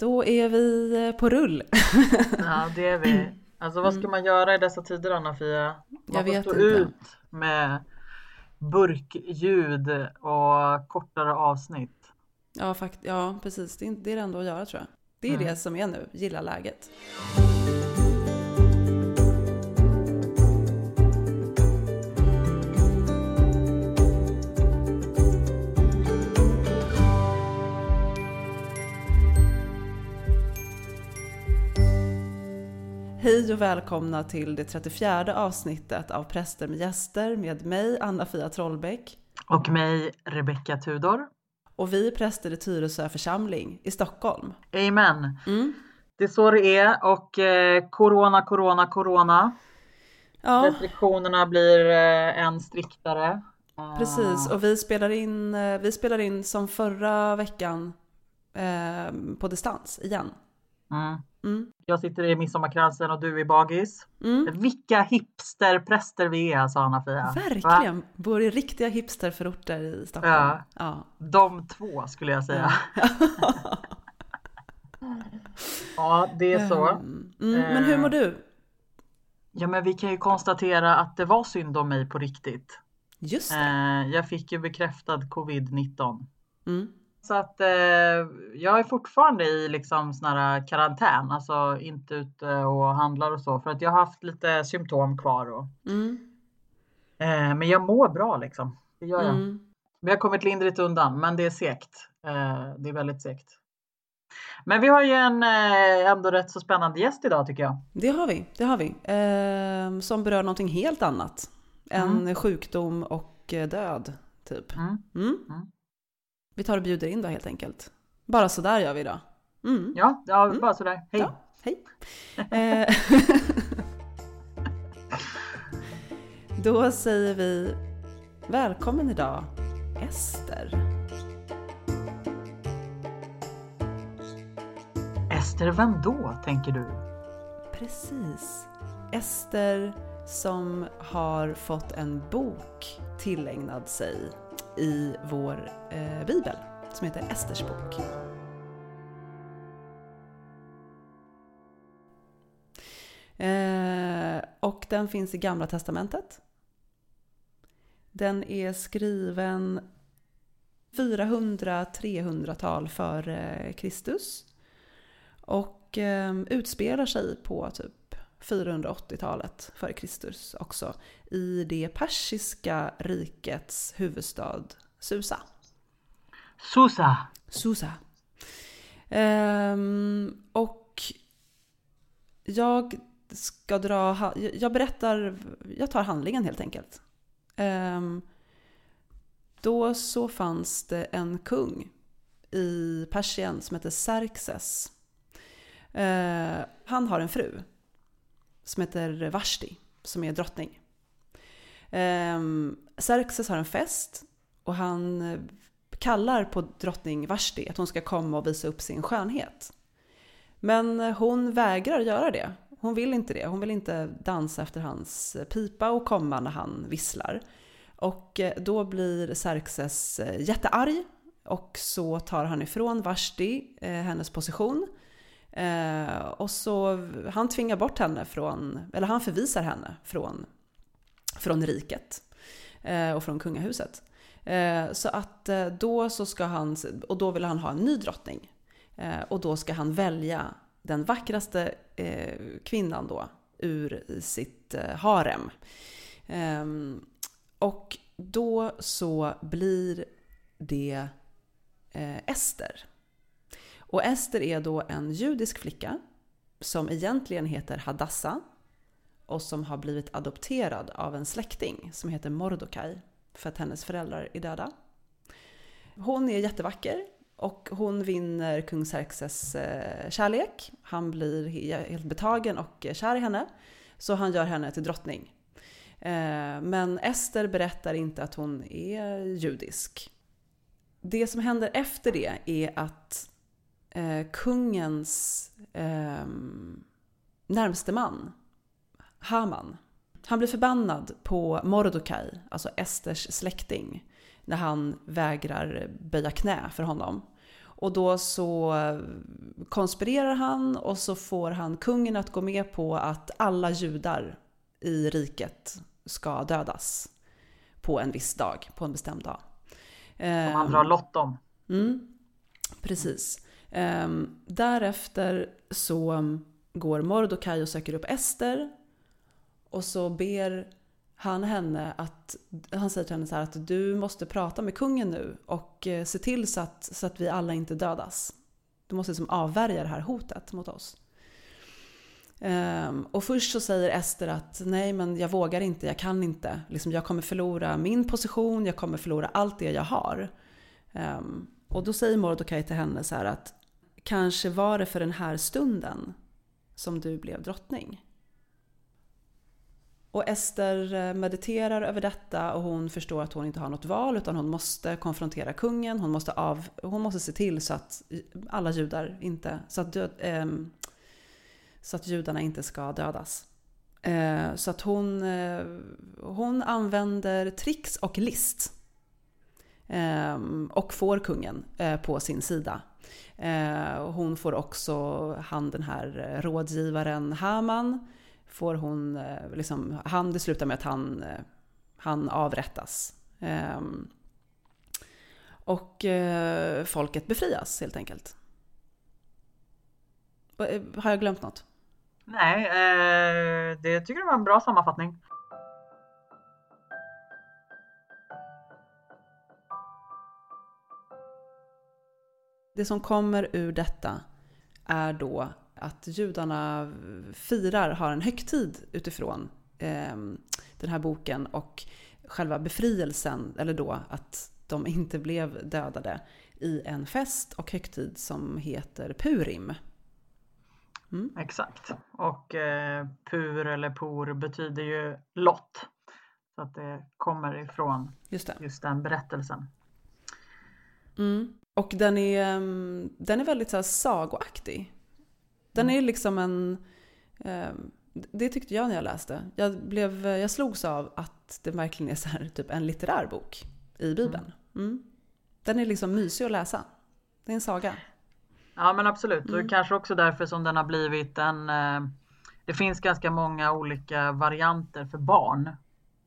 Då är vi på rull. Ja, det är vi. Alltså vad ska man göra i dessa tider, Anna-Fia? Man får stå ut med burkljud och kortare avsnitt. Ja, ja precis. Det är det ändå att göra, tror jag. Det är det som är nu. Gilla läget. Hej och välkomna till det 34:e avsnittet av Präster med gäster med mig, Anna-Fia Trollbäck. Och mig, Rebecca Tudor. Och vi är präster i Tyresö församling i Stockholm. Amen. Mm. Det är så det är, och corona. Ja. Restriktionerna blir än striktare. Precis, och vi spelar in som förra veckan på distans igen. Mm. Jag sitter i midsommarkransen och du i bagis. Vilka hipsterpräster vi är, alltså, Anna-Fia. Verkligen, bor i riktiga hipsterförorter i Stockholm. Ja. De två skulle jag säga. Ja, det är så. Men hur mår du? Ja, men vi kan ju konstatera att det var synd om mig på riktigt. Just det. Jag fick ju bekräftad covid-19. Så att jag är fortfarande i liksom sån här karantän, alltså inte ute och handlar och så, för att jag har haft lite symptom kvar och, men jag mår bra liksom, det gör jag. Vi har kommit lindrigt undan, men det är segt, det är väldigt segt. Men vi har ju en ändå rätt så spännande gäst idag, tycker jag. Det har vi, som berör någonting helt annat än sjukdom och död typ. Vi tar och bjuder in då helt enkelt. Bara så där gör vi då. Bara så där. Hej. Ja, hej. Då säger vi välkommen idag, Ester. Ester vem då, tänker du? Precis. Ester som har fått en bok tillägnad sig i vår bibel som heter Esters bok. Och den finns i Gamla testamentet. Den är skriven 400-300-tal före Kristus och utspelar sig på typ 480-talet före Kristus också, i det persiska rikets huvudstad Susa. Och jag tar handlingen helt enkelt. Då så fanns det en kung i Persien som hette Xerxes. Han har en fru som heter Vashti, som är drottning. Xerxes har en fest och han kallar på drottning Vashti att hon ska komma och visa upp sin skönhet. Men hon vägrar göra det. Hon vill inte det. Hon vill inte dansa efter hans pipa och komma när han visslar. Och då blir Xerxes jättearg och så tar han ifrån Vashti hennes position. Och så han tvingar bort henne han förvisar henne från riket och från kungahuset. Så att då så ska han, och då vill han ha en ny drottning. Och då ska han välja den vackraste kvinnan då ur sitt harem. Och då så blir det Ester. Och Ester är då en judisk flicka som egentligen heter Hadassah och som har blivit adopterad av en släkting som heter Mordokaj för att hennes föräldrar är döda. Hon är jättevacker och hon vinner kung Xerxes kärlek. Han blir helt betagen och kär i henne, så han gör henne till drottning. Men Ester berättar inte att hon är judisk. Det som händer efter det är att kungens närmste man, Haman, han blir förbannad på Mordokaj, alltså Esters släkting, när han vägrar böja knä för honom. Och då så konspirerar han och så får han kungen att gå med på att alla judar i riket ska dödas på en viss dag, på en bestämd dag. Som han drar lott om. Mm, precis. Därefter så går Mordokaj och söker upp Ester och så ber han henne att, han säger till henne så här att du måste prata med kungen nu och se till så att vi alla inte dödas. Du måste liksom avvärja det här hotet mot oss. Och först så säger Ester att nej, men jag vågar inte, jag kan inte. Liksom, jag kommer förlora min position, jag kommer förlora allt det jag har. Och då säger Mordokaj till henne så här att kanske var det för den här stunden som du blev drottning. Och Ester mediterar över detta och hon förstår att hon inte har något val utan hon måste konfrontera kungen. Hon måste se till så att alla judar inte, så att judarna inte ska dödas. Så att hon använder tricks och list och får kungen på sin sida. Hon får också den här rådgivaren Haman. Får hon liksom, det slutar med att han avrättas. Och folket befrias helt enkelt. Har jag glömt något? Nej, det tycker jag var en bra sammanfattning. Det som kommer ur detta är då att judarna har en högtid utifrån den här boken och själva befrielsen, eller då att de inte blev dödade, i en fest och högtid som heter Purim. Mm. Exakt. Och pur eller por betyder ju lott. Så att det kommer ifrån just den berättelsen. Mm. Och den är väldigt så här sagoaktig. Den är liksom det tyckte jag när jag läste. Jag slogs av att det verkligen är så här, typ en litterär bok i Bibeln. Mm. Den är liksom mysig att läsa. Det är en saga. Ja, men absolut. Mm. Och kanske också därför som den har blivit det finns ganska många olika varianter för barn.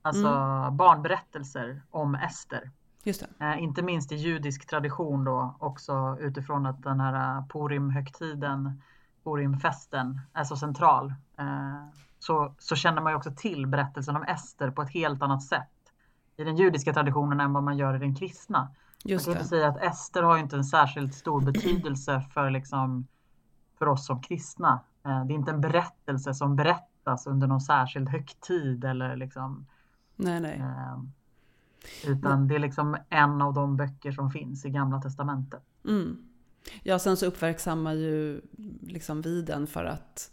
Alltså barnberättelser om Ester. Just det. Inte minst i judisk tradition då, också utifrån att den här Purim-högtiden, Purimfesten, är så central. Så känner man ju också till berättelsen om Ester på ett helt annat sätt i den judiska traditionen än vad man gör i den kristna. Just man kan ju säga att Ester har ju inte en särskilt stor betydelse för oss som kristna. Det är inte en berättelse som berättas under någon särskild högtid eller liksom. Nej. Utan det är liksom en av de böcker som finns i Gamla testamentet. Mm. Ja, sen så uppmärksammar ju liksom vi den för att,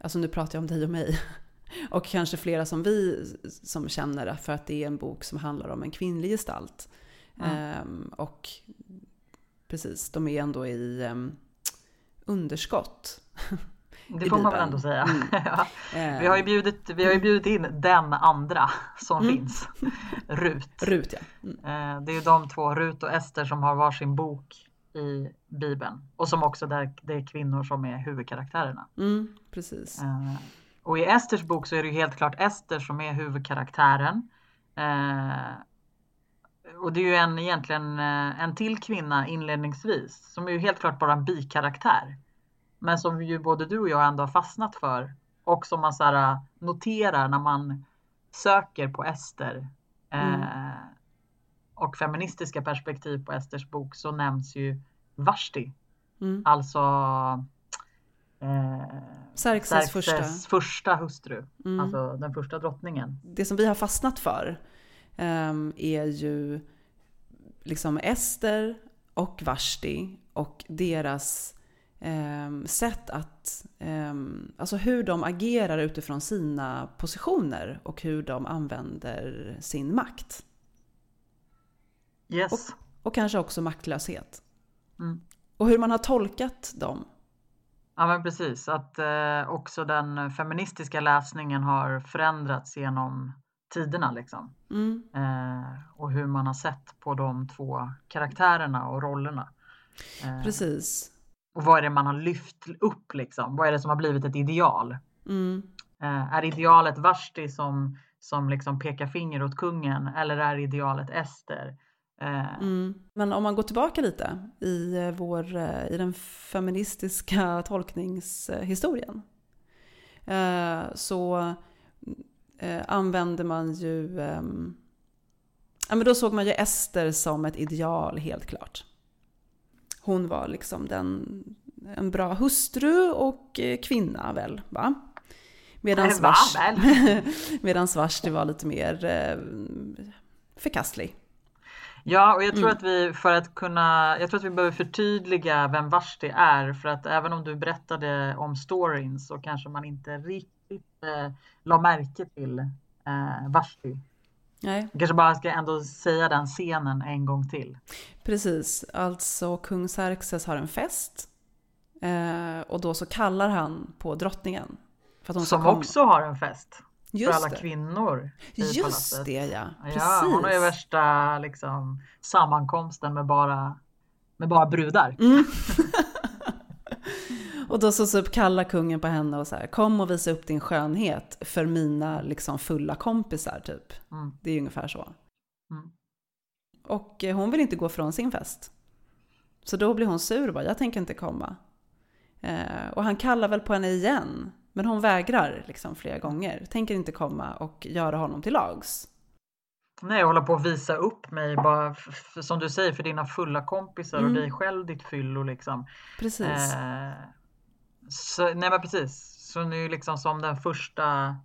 alltså nu pratar jag om dig och mig och kanske flera som vi som känner det, för att det är en bok som handlar om en kvinnlig gestalt. Och precis, de är ändå i underskott. Det får man väl ändå säga. Vi har ju bjudit in den andra som finns, Rut. Ja. Det är ju de två, Rut och Ester, som har varsin bok i Bibeln. Och som också där det är kvinnor som är huvudkaraktärerna. Mm, precis. Och i Esters bok så är det ju helt klart Ester som är huvudkaraktären. Och det är ju egentligen en till kvinna inledningsvis, som är ju helt klart bara en bikaraktär. Men som ju både du och jag ändå har fastnat för. Och som man så här noterar när man söker på Ester. Och feministiska perspektiv på Esters bok, så nämns ju Vashti. Mm. Alltså Xerxes första hustru. Mm. Alltså den första drottningen. Det som vi har fastnat för är ju liksom Ester och Vashti och deras sätt att, alltså hur de agerar utifrån sina positioner och hur de använder sin makt. Yes. Och kanske också maktlöshet. Mm. Och hur man har tolkat dem. Ja, men precis. Att också den feministiska läsningen har förändrats genom tiderna liksom. Och hur man har sett på de två karaktärerna och rollerna. Precis. Och vad är det man har lyft upp liksom? Vad är det som har blivit ett ideal? Mm. Är idealet Vashti som liksom pekar finger åt kungen? Eller är idealet Ester? Mm. Men om man går tillbaka lite i den feministiska tolkningshistorien så använde man ju ja, men då såg man ju Ester som ett ideal, helt klart. Hon var liksom en bra hustru och kvinna väl, va? Medan Vashti var lite mer förkastlig. Ja, och jag tror att vi behöver förtydliga vem Vashti är, för att även om du berättade om storyn så kanske man inte riktigt la märke till Vashti. Nej. Jag kanske bara ska ändå säga den scenen en gång till. Precis, alltså kung Xerxes har en fest och då så kallar han på drottningen för att hon som också har en fest. Just för alla kvinnor i palatset. Det, ja. Precis. Ja, hon är värsta liksom, sammankomsten med bara brudar. Mm. Och då så kallar kungen på henne och så här: kom och visa upp din skönhet för mina liksom, fulla kompisar typ. Mm. Det är ju ungefär så. Mm. Och hon vill inte gå från sin fest. Så då blir hon sur och bara, jag tänker inte komma. Och han kallar väl på henne igen. Men hon vägrar liksom flera gånger. Tänker inte komma och göra honom till lags. Nej, jag håller på att visa upp mig. Bara som du säger, för dina fulla kompisar och dig själv, ditt fyllo liksom. Precis. Nej men precis. Så nu liksom som den första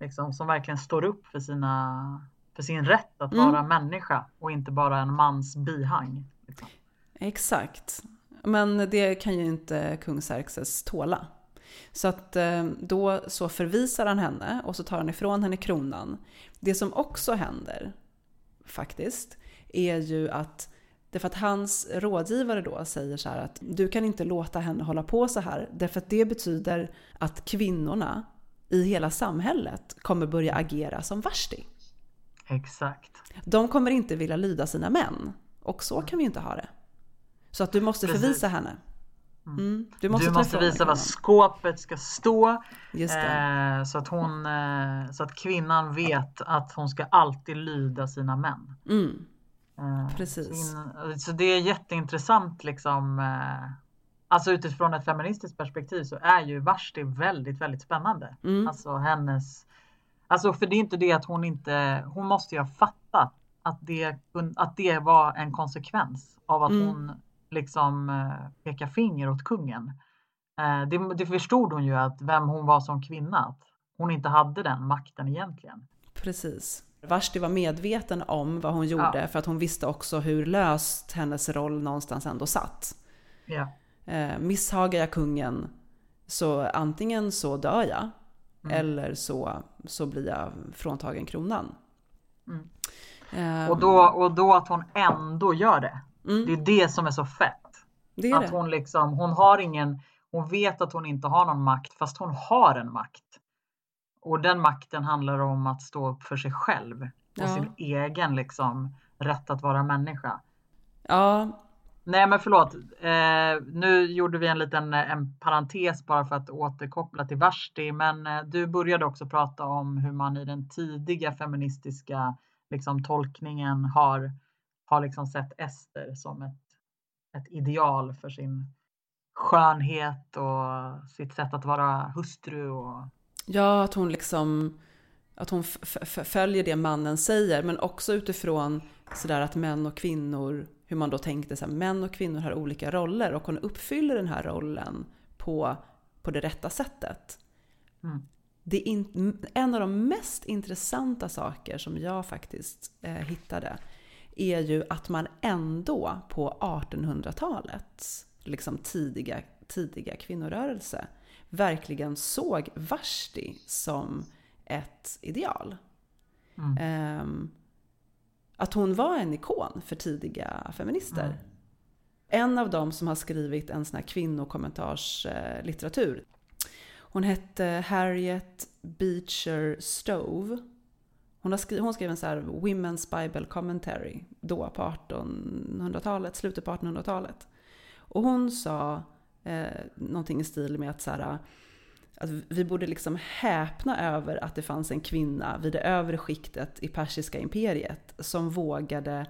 liksom, som verkligen står upp för sin rätt att vara människa. Och inte bara en mans bihang. Liksom. Exakt. Men det kan ju inte kung Xerxes tåla. Så att då så förvisar han henne och så tar han ifrån henne kronan. Det som också händer faktiskt är ju att det för att hans rådgivare då säger så här att du kan inte låta henne hålla på så här, därför att det betyder att kvinnorna i hela samhället kommer börja agera som Vashti. Exakt. De kommer inte vilja lyda sina män och så kan vi inte ha det. Så att du måste förvisa henne. Mm. Du måste visa vad skåpet ska stå. Just det. Så att kvinnan vet att hon ska alltid lyda sina män. Mm. Precis. Så det är jätteintressant liksom, alltså utifrån ett feministiskt perspektiv så är ju Vashti väldigt, väldigt spännande. Mm. Alltså för det är inte det att hon måste ju ha fattat att det var en konsekvens av att hon liksom peka finger åt kungen. Det förstod hon ju, att vem hon var som kvinna, att hon inte hade den makten egentligen. Precis. Vashti var medveten om vad hon gjorde, för att hon visste också hur löst hennes roll någonstans ändå satt. Ja. Misshagar jag kungen så antingen så dör jag eller så blir jag fråntagen kronan. Mm. Och då att hon ändå gör det. Mm. Det är det som är så fett. Det är att det. Hon liksom, hon vet att hon inte har någon makt, fast hon har en makt. Och den makten handlar om att stå upp för sig själv och sin egen liksom rätt att vara människa. Ja. Nej men förlåt. Nu gjorde vi en parentes bara för att återkoppla till Vashti, men du började också prata om hur man i den tidiga feministiska liksom tolkningen har liksom sett Ester som ett ideal för sin skönhet och sitt sätt att vara hustru. Och... Ja, att hon liksom följer det mannen säger, men också utifrån sådär att män och kvinnor, hur man då tänkte så här, män och kvinnor har olika roller och hon uppfyller den här rollen på det rätta sättet. Mm. Det är en av de mest intressanta saker som jag faktiskt hittade är ju att man ändå på 1800-talets liksom tidiga kvinnorörelse verkligen såg Vashti som ett ideal. Mm. Att hon var en ikon för tidiga feminister. Mm. En av dem som har skrivit en sån här kvinnokommentarslitteratur. Hon hette Harriet Beecher Stowe. Hon skrev en så här Women's Bible Commentary då på 1800-talet, slutet på 1800-talet. Och hon sa någonting i stil med att, så här, att vi borde liksom häpna över att det fanns en kvinna vid det övre skiktet i persiska imperiet som vågade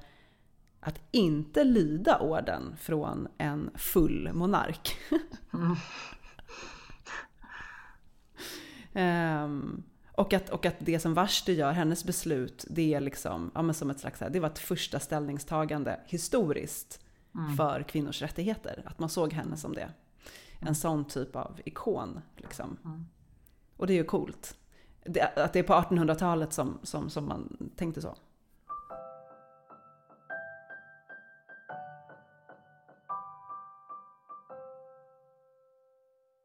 att inte lyda orden från en full monark. Och att det som Vashti gör, hennes beslut, det är liksom, ja, men som ett slags, det var ett första ställningstagande historiskt för kvinnors rättigheter, att man såg henne som det, en sån typ av ikon liksom. Och det är ju coolt att det är på 1800-talet som man tänkte så.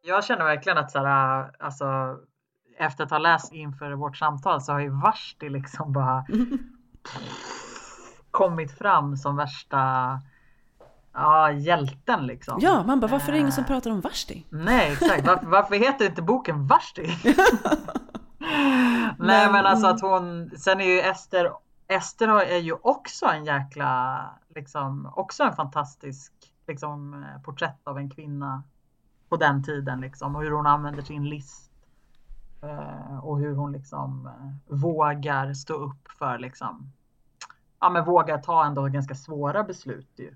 Jag känner verkligen att så här, alltså, efter att ha läst inför vårt samtal så har ju Vashti liksom bara kommit fram som värsta hjälten liksom. Ja, man bara, varför är det ingen som pratar om Vashti? Nej, exakt. Varför heter inte boken Vashti? Nej, men alltså att hon, sen är ju Ester är ju också en jäkla liksom, också en fantastisk liksom porträtt av en kvinna på den tiden liksom, och hur hon använder sin list och hur hon liksom vågar stå upp för liksom, ja, men vågar ta ändå ganska svåra beslut ju.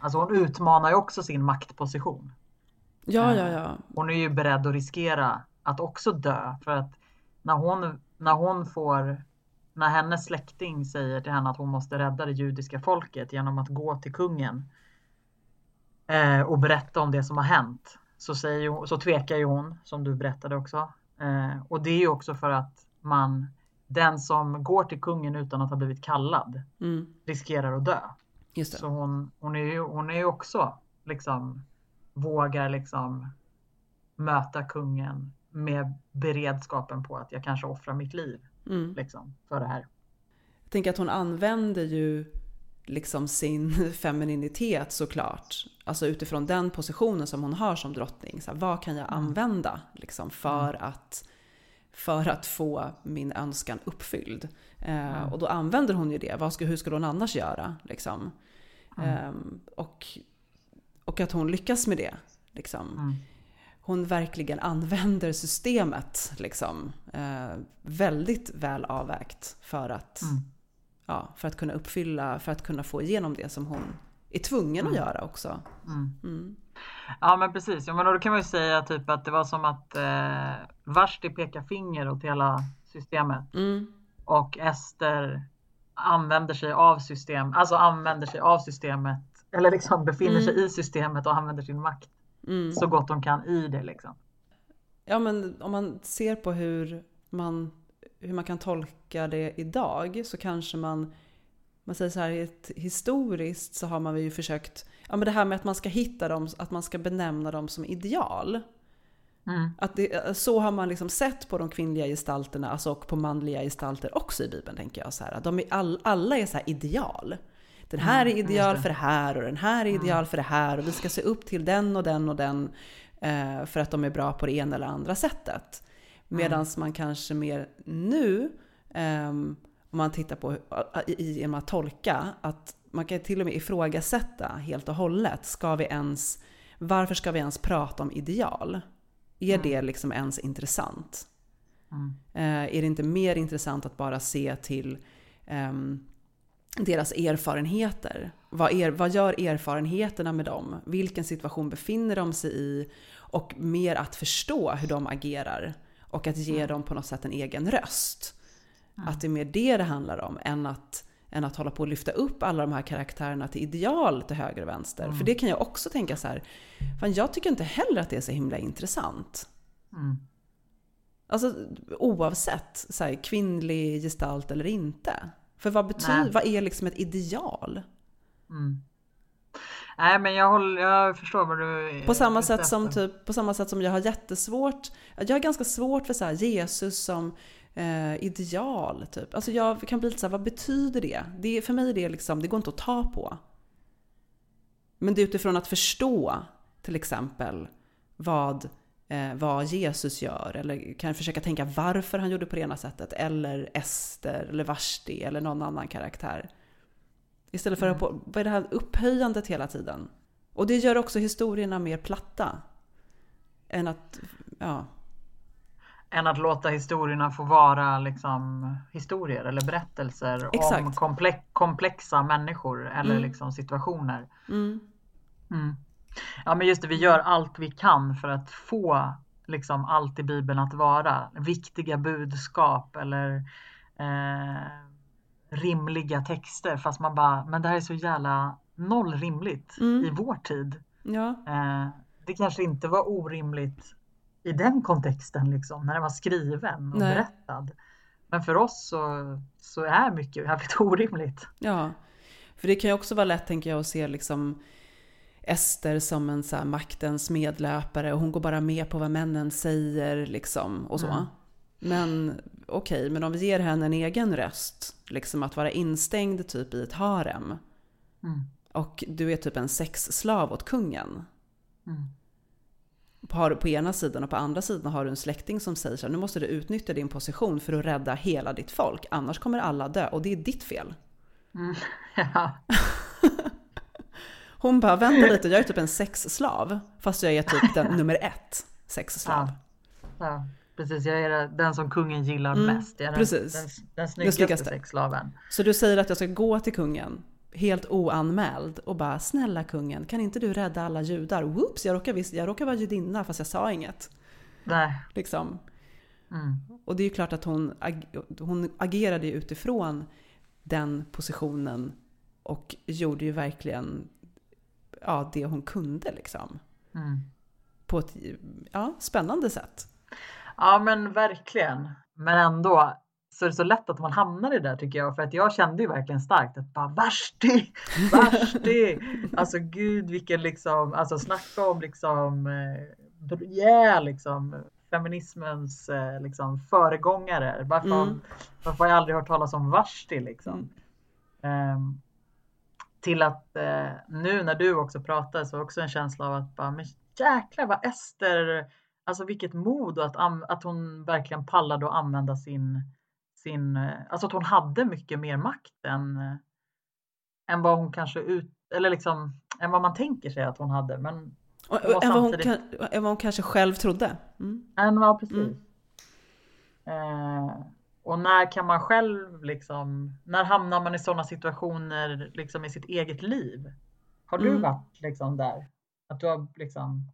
Alltså hon utmanar ju också sin maktposition. Ja. Hon är ju beredd att riskera att också dö, för att när hennes släkting säger till henne att hon måste rädda det judiska folket genom att gå till kungen och berätta om det som har hänt, så tvekar ju hon, som du berättade också. Och det är ju också för att den som går till kungen utan att ha blivit kallad riskerar att dö. Just det. Så hon är ju också liksom, vågar liksom möta kungen med beredskapen på att jag kanske offrar mitt liv liksom, för det här. Jag tänker att hon använder ju liksom sin femininitet såklart, alltså utifrån den positionen som hon har som drottning, så här, vad kan jag använda liksom, för att få min önskan uppfylld, och då använder hon ju det. Hur skulle hon annars göra liksom? Och att hon lyckas med det liksom. Hon verkligen använder systemet liksom, väldigt väl avvägt för att kunna uppfylla, för att kunna få igenom det som hon är tvungen att göra också. Ja, men precis. Ja, men då kan man ju säga typ att det var som att Vashti pekar finger åt hela systemet. Och Ester använder sig av systemet, eller liksom befinner sig i systemet och använder sin makt så gott de kan i det liksom. Ja, men om man ser på hur man kan tolka det idag, så kanske man säger så här, historiskt så har man ju försökt, ja, men det här med att man ska hitta dem, att man ska benämna dem som ideal. Att det, så har man liksom sett på de kvinnliga gestalterna, alltså, och på manliga gestalter också i Bibeln, tänker jag så här, att de är alla är så här ideal. Den här är ideal för det här, och den här är ideal för det här, och vi ska se upp till den och den och den för att de är bra på det ena eller andra sättet. Medan man kanske mer nu, om man tittar på i en tolka, att man kan till och med ifrågasätta helt och hållet, varför ska vi ens prata om ideal? Är det liksom ens intressant? Är det inte mer intressant att bara se till deras erfarenheter? Vad gör erfarenheterna med dem? Vilken situation befinner de sig i? Och mer att förstå hur de agerar. Och att ge dem på något sätt en egen röst. Att det är mer det handlar om än att hålla på och lyfta upp alla de här karaktärerna till ideal till höger och vänster. För det kan jag också tänka så här, fan, jag tycker inte heller att det är så himla intressant. Alltså oavsett så här, kvinnlig gestalt eller inte. För vad är liksom ett ideal? Nej, men jag förstår vad du... På samma sätt som jag har jättesvårt... Jag har ganska svårt för så här Jesus som ideal, typ. Alltså jag kan bli lite så här, vad betyder det? För mig är det liksom, det går inte att ta på. Men det är utifrån att förstå, till exempel, vad Jesus gör. Eller kan försöka tänka varför han gjorde på det ena sättet. Eller Ester, eller Vashti, eller någon annan karaktär. Istället för att vad är det här upphöjandet hela tiden? Och det gör också historierna mer platta än att, ja, än att låta historierna få vara liksom historier eller berättelser. Exakt. Om komplexa människor eller liksom situationer. Ja, men just det, vi gör allt vi kan för att få liksom allt i Bibeln att vara viktiga budskap eller rimliga texter, fast man bara, men det här är så jävla noll rimligt i vår tid. Ja. Det kanske inte var orimligt i den kontexten liksom, när den var skriven och berättad. Men för oss så är mycket jävligt orimligt. Ja, för det kan ju också vara lätt, tänker jag, att se liksom Ester som en så här maktens medlöpare, och hon går bara med på vad männen säger liksom, och så. Men okej, men om vi ger henne en egen röst, liksom att vara instängd typ i ett harem. Och du är typ en sexslav åt kungen. På ena sidan, och på andra sidan har du en släkting som säger så här, nu måste du utnyttja din position för att rädda hela ditt folk, annars kommer alla dö och det är ditt fel. Ja. Hon bara, vänta lite, jag är typ en sexslav, fast jag är typ den nummer 1 sexslav. Ja, precis, jag är den som kungen gillar mest. Jag är den snyggaste sexslaven. Så du säger att jag ska gå till kungen helt oanmäld och bara, snälla kungen, kan inte du rädda alla judar? Whoops, jag råkar vara judinna fast jag sa inget. Nej. Liksom. Och det är ju klart att hon agerade utifrån den positionen och gjorde ju verkligen, ja, det hon kunde liksom. På ett, ja, spännande sätt. Ja, men verkligen. Men ändå så är det så lätt att man hamnar i det där, tycker jag. För att jag kände ju verkligen starkt att bara, Vashti! Alltså gud, vilken liksom, alltså snacka om liksom, liksom feminismens liksom föregångare. Varför har jag aldrig hört talas om Vashti liksom? Till att nu när du också pratar så också en känsla av att bara, men jäklar vad Ester, alltså vilket mod, och att hon verkligen pallade att använda sin, alltså att hon hade mycket mer makt än vad hon kanske eller liksom än vad man tänker sig att hon hade, men och samtidigt än vad hon kanske själv trodde. Ja, precis. Och när kan man själv liksom, när hamnar man i sådana situationer liksom i sitt eget liv? Har du varit liksom där? Att du har liksom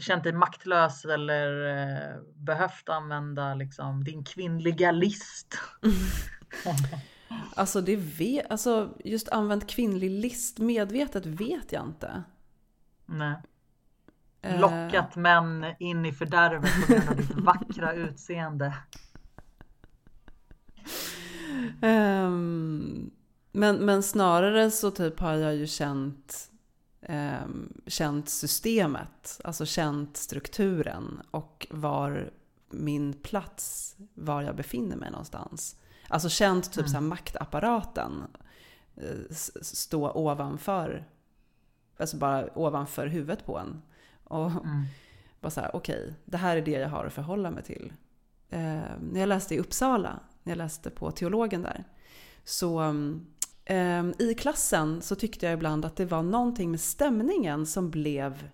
känt dig maktlös eller behövt använda liksom din kvinnliga list? Alltså, just använt kvinnlig list medvetet vet jag inte. Nej. Lockat män in i fördärvet på grund av ditt vackra utseende. Men snarare så typ har jag ju känt systemet, alltså känt strukturen och var min plats, var jag befinner mig någonstans. Alltså känt typ så här maktapparaten stå ovanför, alltså bara ovanför huvudet på en. Och bara så här, okej, det här är det jag har att förhålla mig till. När jag läste i Uppsala, när jag läste på teologen där, så i klassen så tyckte jag ibland att det var någonting med stämningen som blev,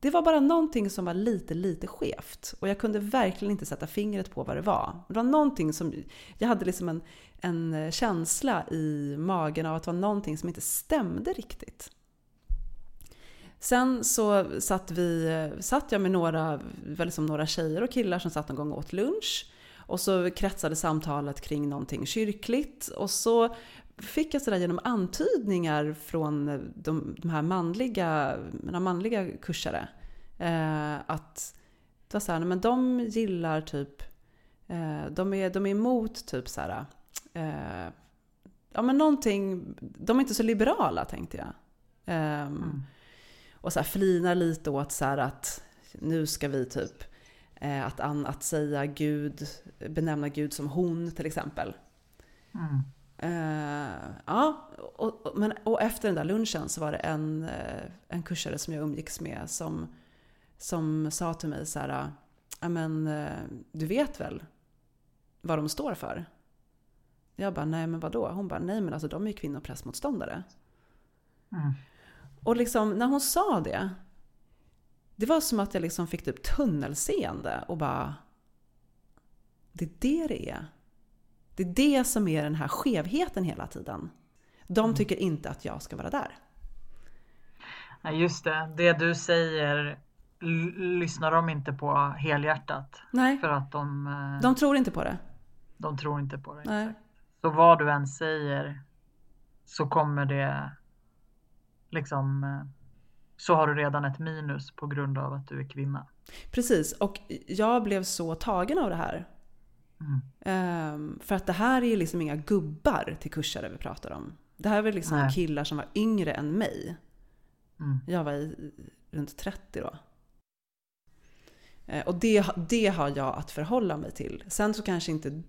det var bara någonting som var lite skevt. Och jag kunde verkligen inte sätta fingret på vad det var. Det var någonting som, jag hade liksom en känsla i magen av att det var någonting som inte stämde riktigt. Sen så satt jag med några tjejer och killar som satt någon gång och åt lunch. Och så kretsade samtalet kring någonting kyrkligt. Och så fick jag sådär genom antydningar från de här manliga kursare. Att det var såhär, men de gillar typ, de är emot typ såhär, ja men någonting, de är inte så liberala, tänkte jag. Och så här flinar lite åt så här att nu ska vi typ att säga Gud, benämna Gud som hon till exempel. Ja, och efter den där lunchen så var det en kursare som jag umgicks med som sa till mig så här, ja men du vet väl vad de står för? Jag bara, nej men vadå? Hon bara, nej men alltså de är ju kvinnoprästmotståndare. Och liksom, när hon sa det, det var som att jag liksom fick typ tunnelseende och bara, det är det det är. Det är det som är den här skevheten hela tiden. De tycker inte att jag ska vara där. Ja, just det. Det du säger lyssnar de inte på helhjärtat. Nej. För att de tror inte på det. De tror inte på det. Nej. Exakt. Så vad du än säger så kommer det liksom, så har du redan ett minus på grund av att du är kvinna. Precis, och jag blev så tagen av det här. För att det här är ju liksom inga gubbar till kursare vi pratar om. Det här var liksom killar som var yngre än mig. Jag var runt 30 då. Och det har jag att förhålla mig till. Sen så kanske inte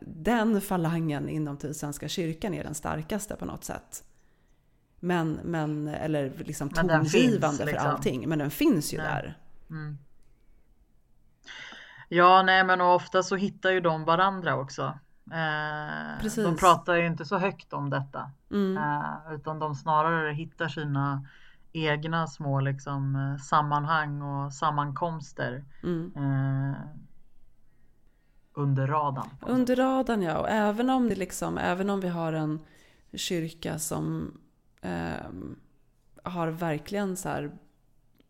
den falangen inom Svenska kyrkan är den starkaste på något sätt. Men eller liksom tongivande liksom. För allting. Men den finns ju där. Ja, nej, men ofta så hittar ju de varandra också. De pratar ju inte så högt om detta. Utan de snarare hittar sina egna små liksom, sammanhang och sammankomster. Under radarn. Under radarn, ja. Och även om det liksom, även om vi har en kyrka som har verkligen så här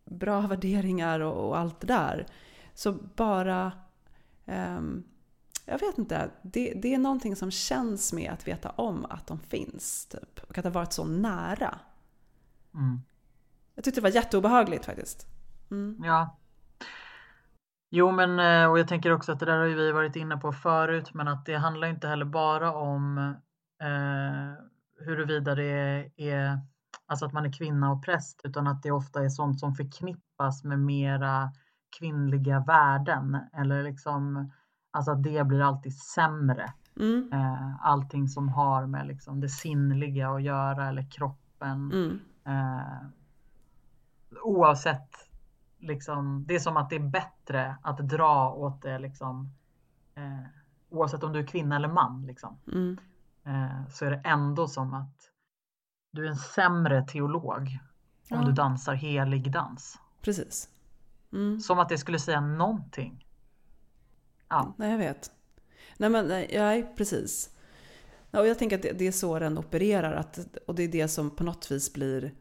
bra värderingar och allt det där. Så bara, jag vet inte, det är någonting som känns med att veta om att de finns typ. Och att det har varit så nära. Jag tyckte det var jätteobehagligt faktiskt. Ja. Jo, men och jag tänker också att det där har ju vi varit inne på förut, men att det handlar inte heller bara om huruvida det är, alltså att man är kvinna och präst, utan att det ofta är sånt som förknippas med mera kvinnliga värden, eller liksom, alltså att det blir alltid sämre. Allting som har med liksom det sinnliga att göra eller kroppen. Oavsett liksom, det är som att det är bättre att dra åt det liksom, oavsett om du är kvinna eller man liksom. Så är det ändå som att du är en sämre teolog om du dansar helig dans. Precis. Som att det skulle säga någonting. Ja. Nej, jag vet. Nej, precis. Och jag tänker att det är så den opererar. Och det är det som på något vis blir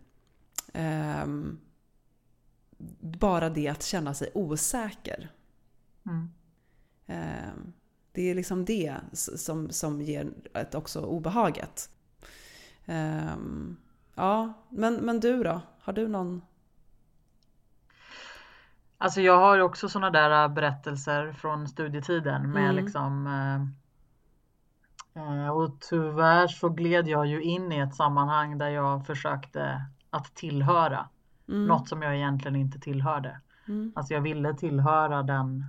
bara det att känna sig osäker. Det är liksom det som ger ett också obehaget. Ja, men du då? Har du någon... Alltså jag har också såna där berättelser från studietiden med liksom, och tyvärr så gled jag ju in i ett sammanhang där jag försökte att tillhöra något som jag egentligen inte tillhörde. Alltså jag ville tillhöra den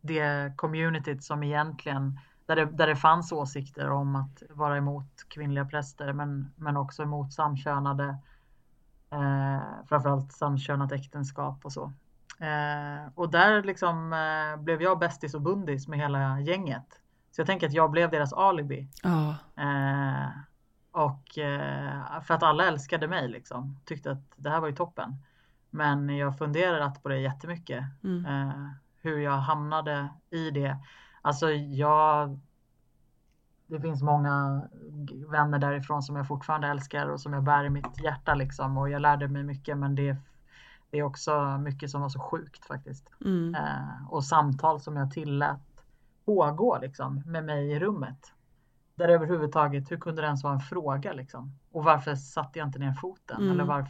det communityt som egentligen där det fanns åsikter om att vara emot kvinnliga präster, men också emot samkönade. Framförallt samkönat äktenskap och så. Och där liksom blev jag bästis och bundis med hela gänget. Så jag tänker att jag blev deras alibi. För att alla älskade mig liksom. Tyckte att det här var ju toppen. Men jag funderat på det jättemycket. Hur jag hamnade i det. Alltså det finns många vänner därifrån som jag fortfarande älskar och som jag bär i mitt hjärta liksom, och jag lärde mig mycket, men det är också mycket som var så sjukt faktiskt. Och samtal som jag tillät pågå liksom, med mig i rummet. Där överhuvudtaget, hur kunde det ens vara en fråga liksom? Och varför satte jag inte ner foten? Eller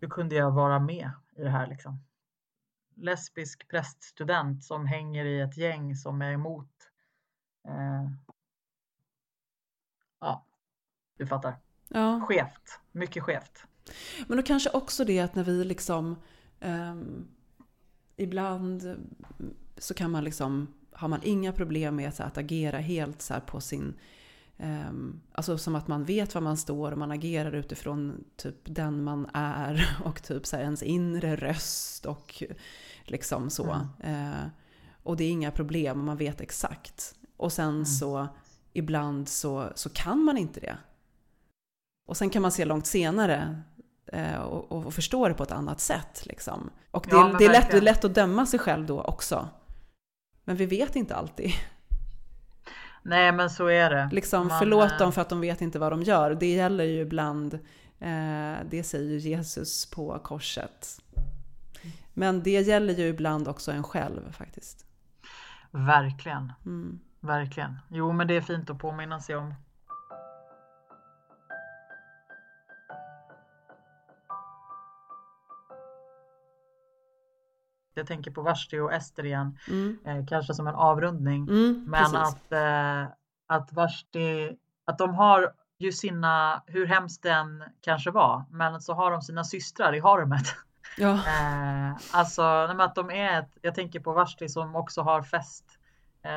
hur kunde jag vara med i det här liksom? Lesbisk präststudent som hänger i ett gäng som är emot. Ja, du fattar. Ja. Skevt, mycket skevt. Men då kanske också det att när vi liksom ibland så kan man liksom, har man inga problem med så här, att agera helt så här, på sin alltså som att man vet var man står och man agerar utifrån typ den man är och typ så här, ens inre röst och liksom så. Och det är inga problem och man vet exakt. Och sen så ibland så kan man inte det. Och sen kan man se långt senare och förstå det på ett annat sätt. Liksom. Och det, ja, det är lätt att döma sig själv då också. Men vi vet inte alltid. Nej, men så är det. Liksom, förlåt dem för att de vet inte vad de gör. Det gäller ju ibland, det säger ju Jesus på korset. Men det gäller ju ibland också en själv faktiskt. Verkligen. Mm. Verkligen. Jo, men det är fint att påminna sig om. Jag tänker på Vashti och Ester igen. Kanske som en avrundning. Men att Vashti, att de har ju sina, hur hemskt den kanske var, men så har de sina systrar i harmet. Ja. Alltså, att de är jag tänker på Vashti som också har fest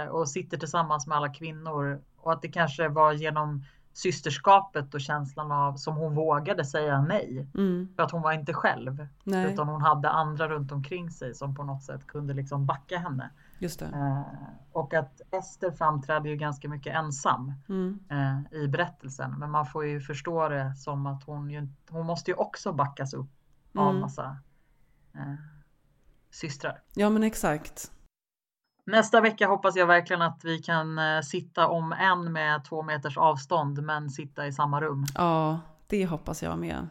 och sitter tillsammans med alla kvinnor, och att det kanske var genom systerskapet och känslan av som hon vågade säga nej. För att hon var inte själv. Nej. Utan hon hade andra runt omkring sig som på något sätt kunde liksom backa henne. Just det. Och att Ester framträdde ju ganska mycket ensam i berättelsen. Men man får ju förstå det som att hon måste ju också backas upp av massa systrar. Ja, men exakt. Nästa vecka hoppas jag verkligen att vi kan sitta om en med 2 meters avstånd, men sitta i samma rum. Ja, det hoppas jag med.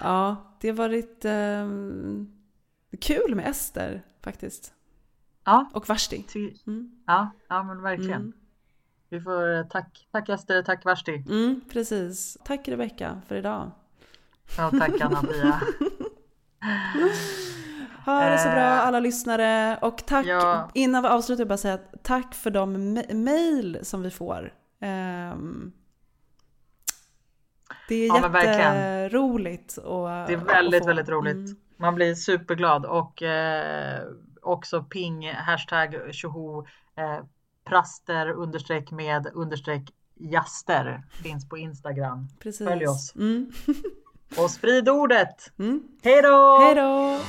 Ja, det har varit kul med Ester faktiskt. Ja. Och Vashti. Ja, men verkligen. Vi får tack Ester, tack Vashti. Precis. Tack Rebecca för idag. Ja, tack Anna-Fia. Ha det så bra alla lyssnare, och tack, innan vi avslutar bara säga tack för de mejl som vi får. Det är jätteroligt. Det är väldigt, väldigt roligt. Man blir superglad, och också ping #tjoho praster_med_jaster finns på Instagram. Precis. Följ oss. Och sprid ordet. Hej då!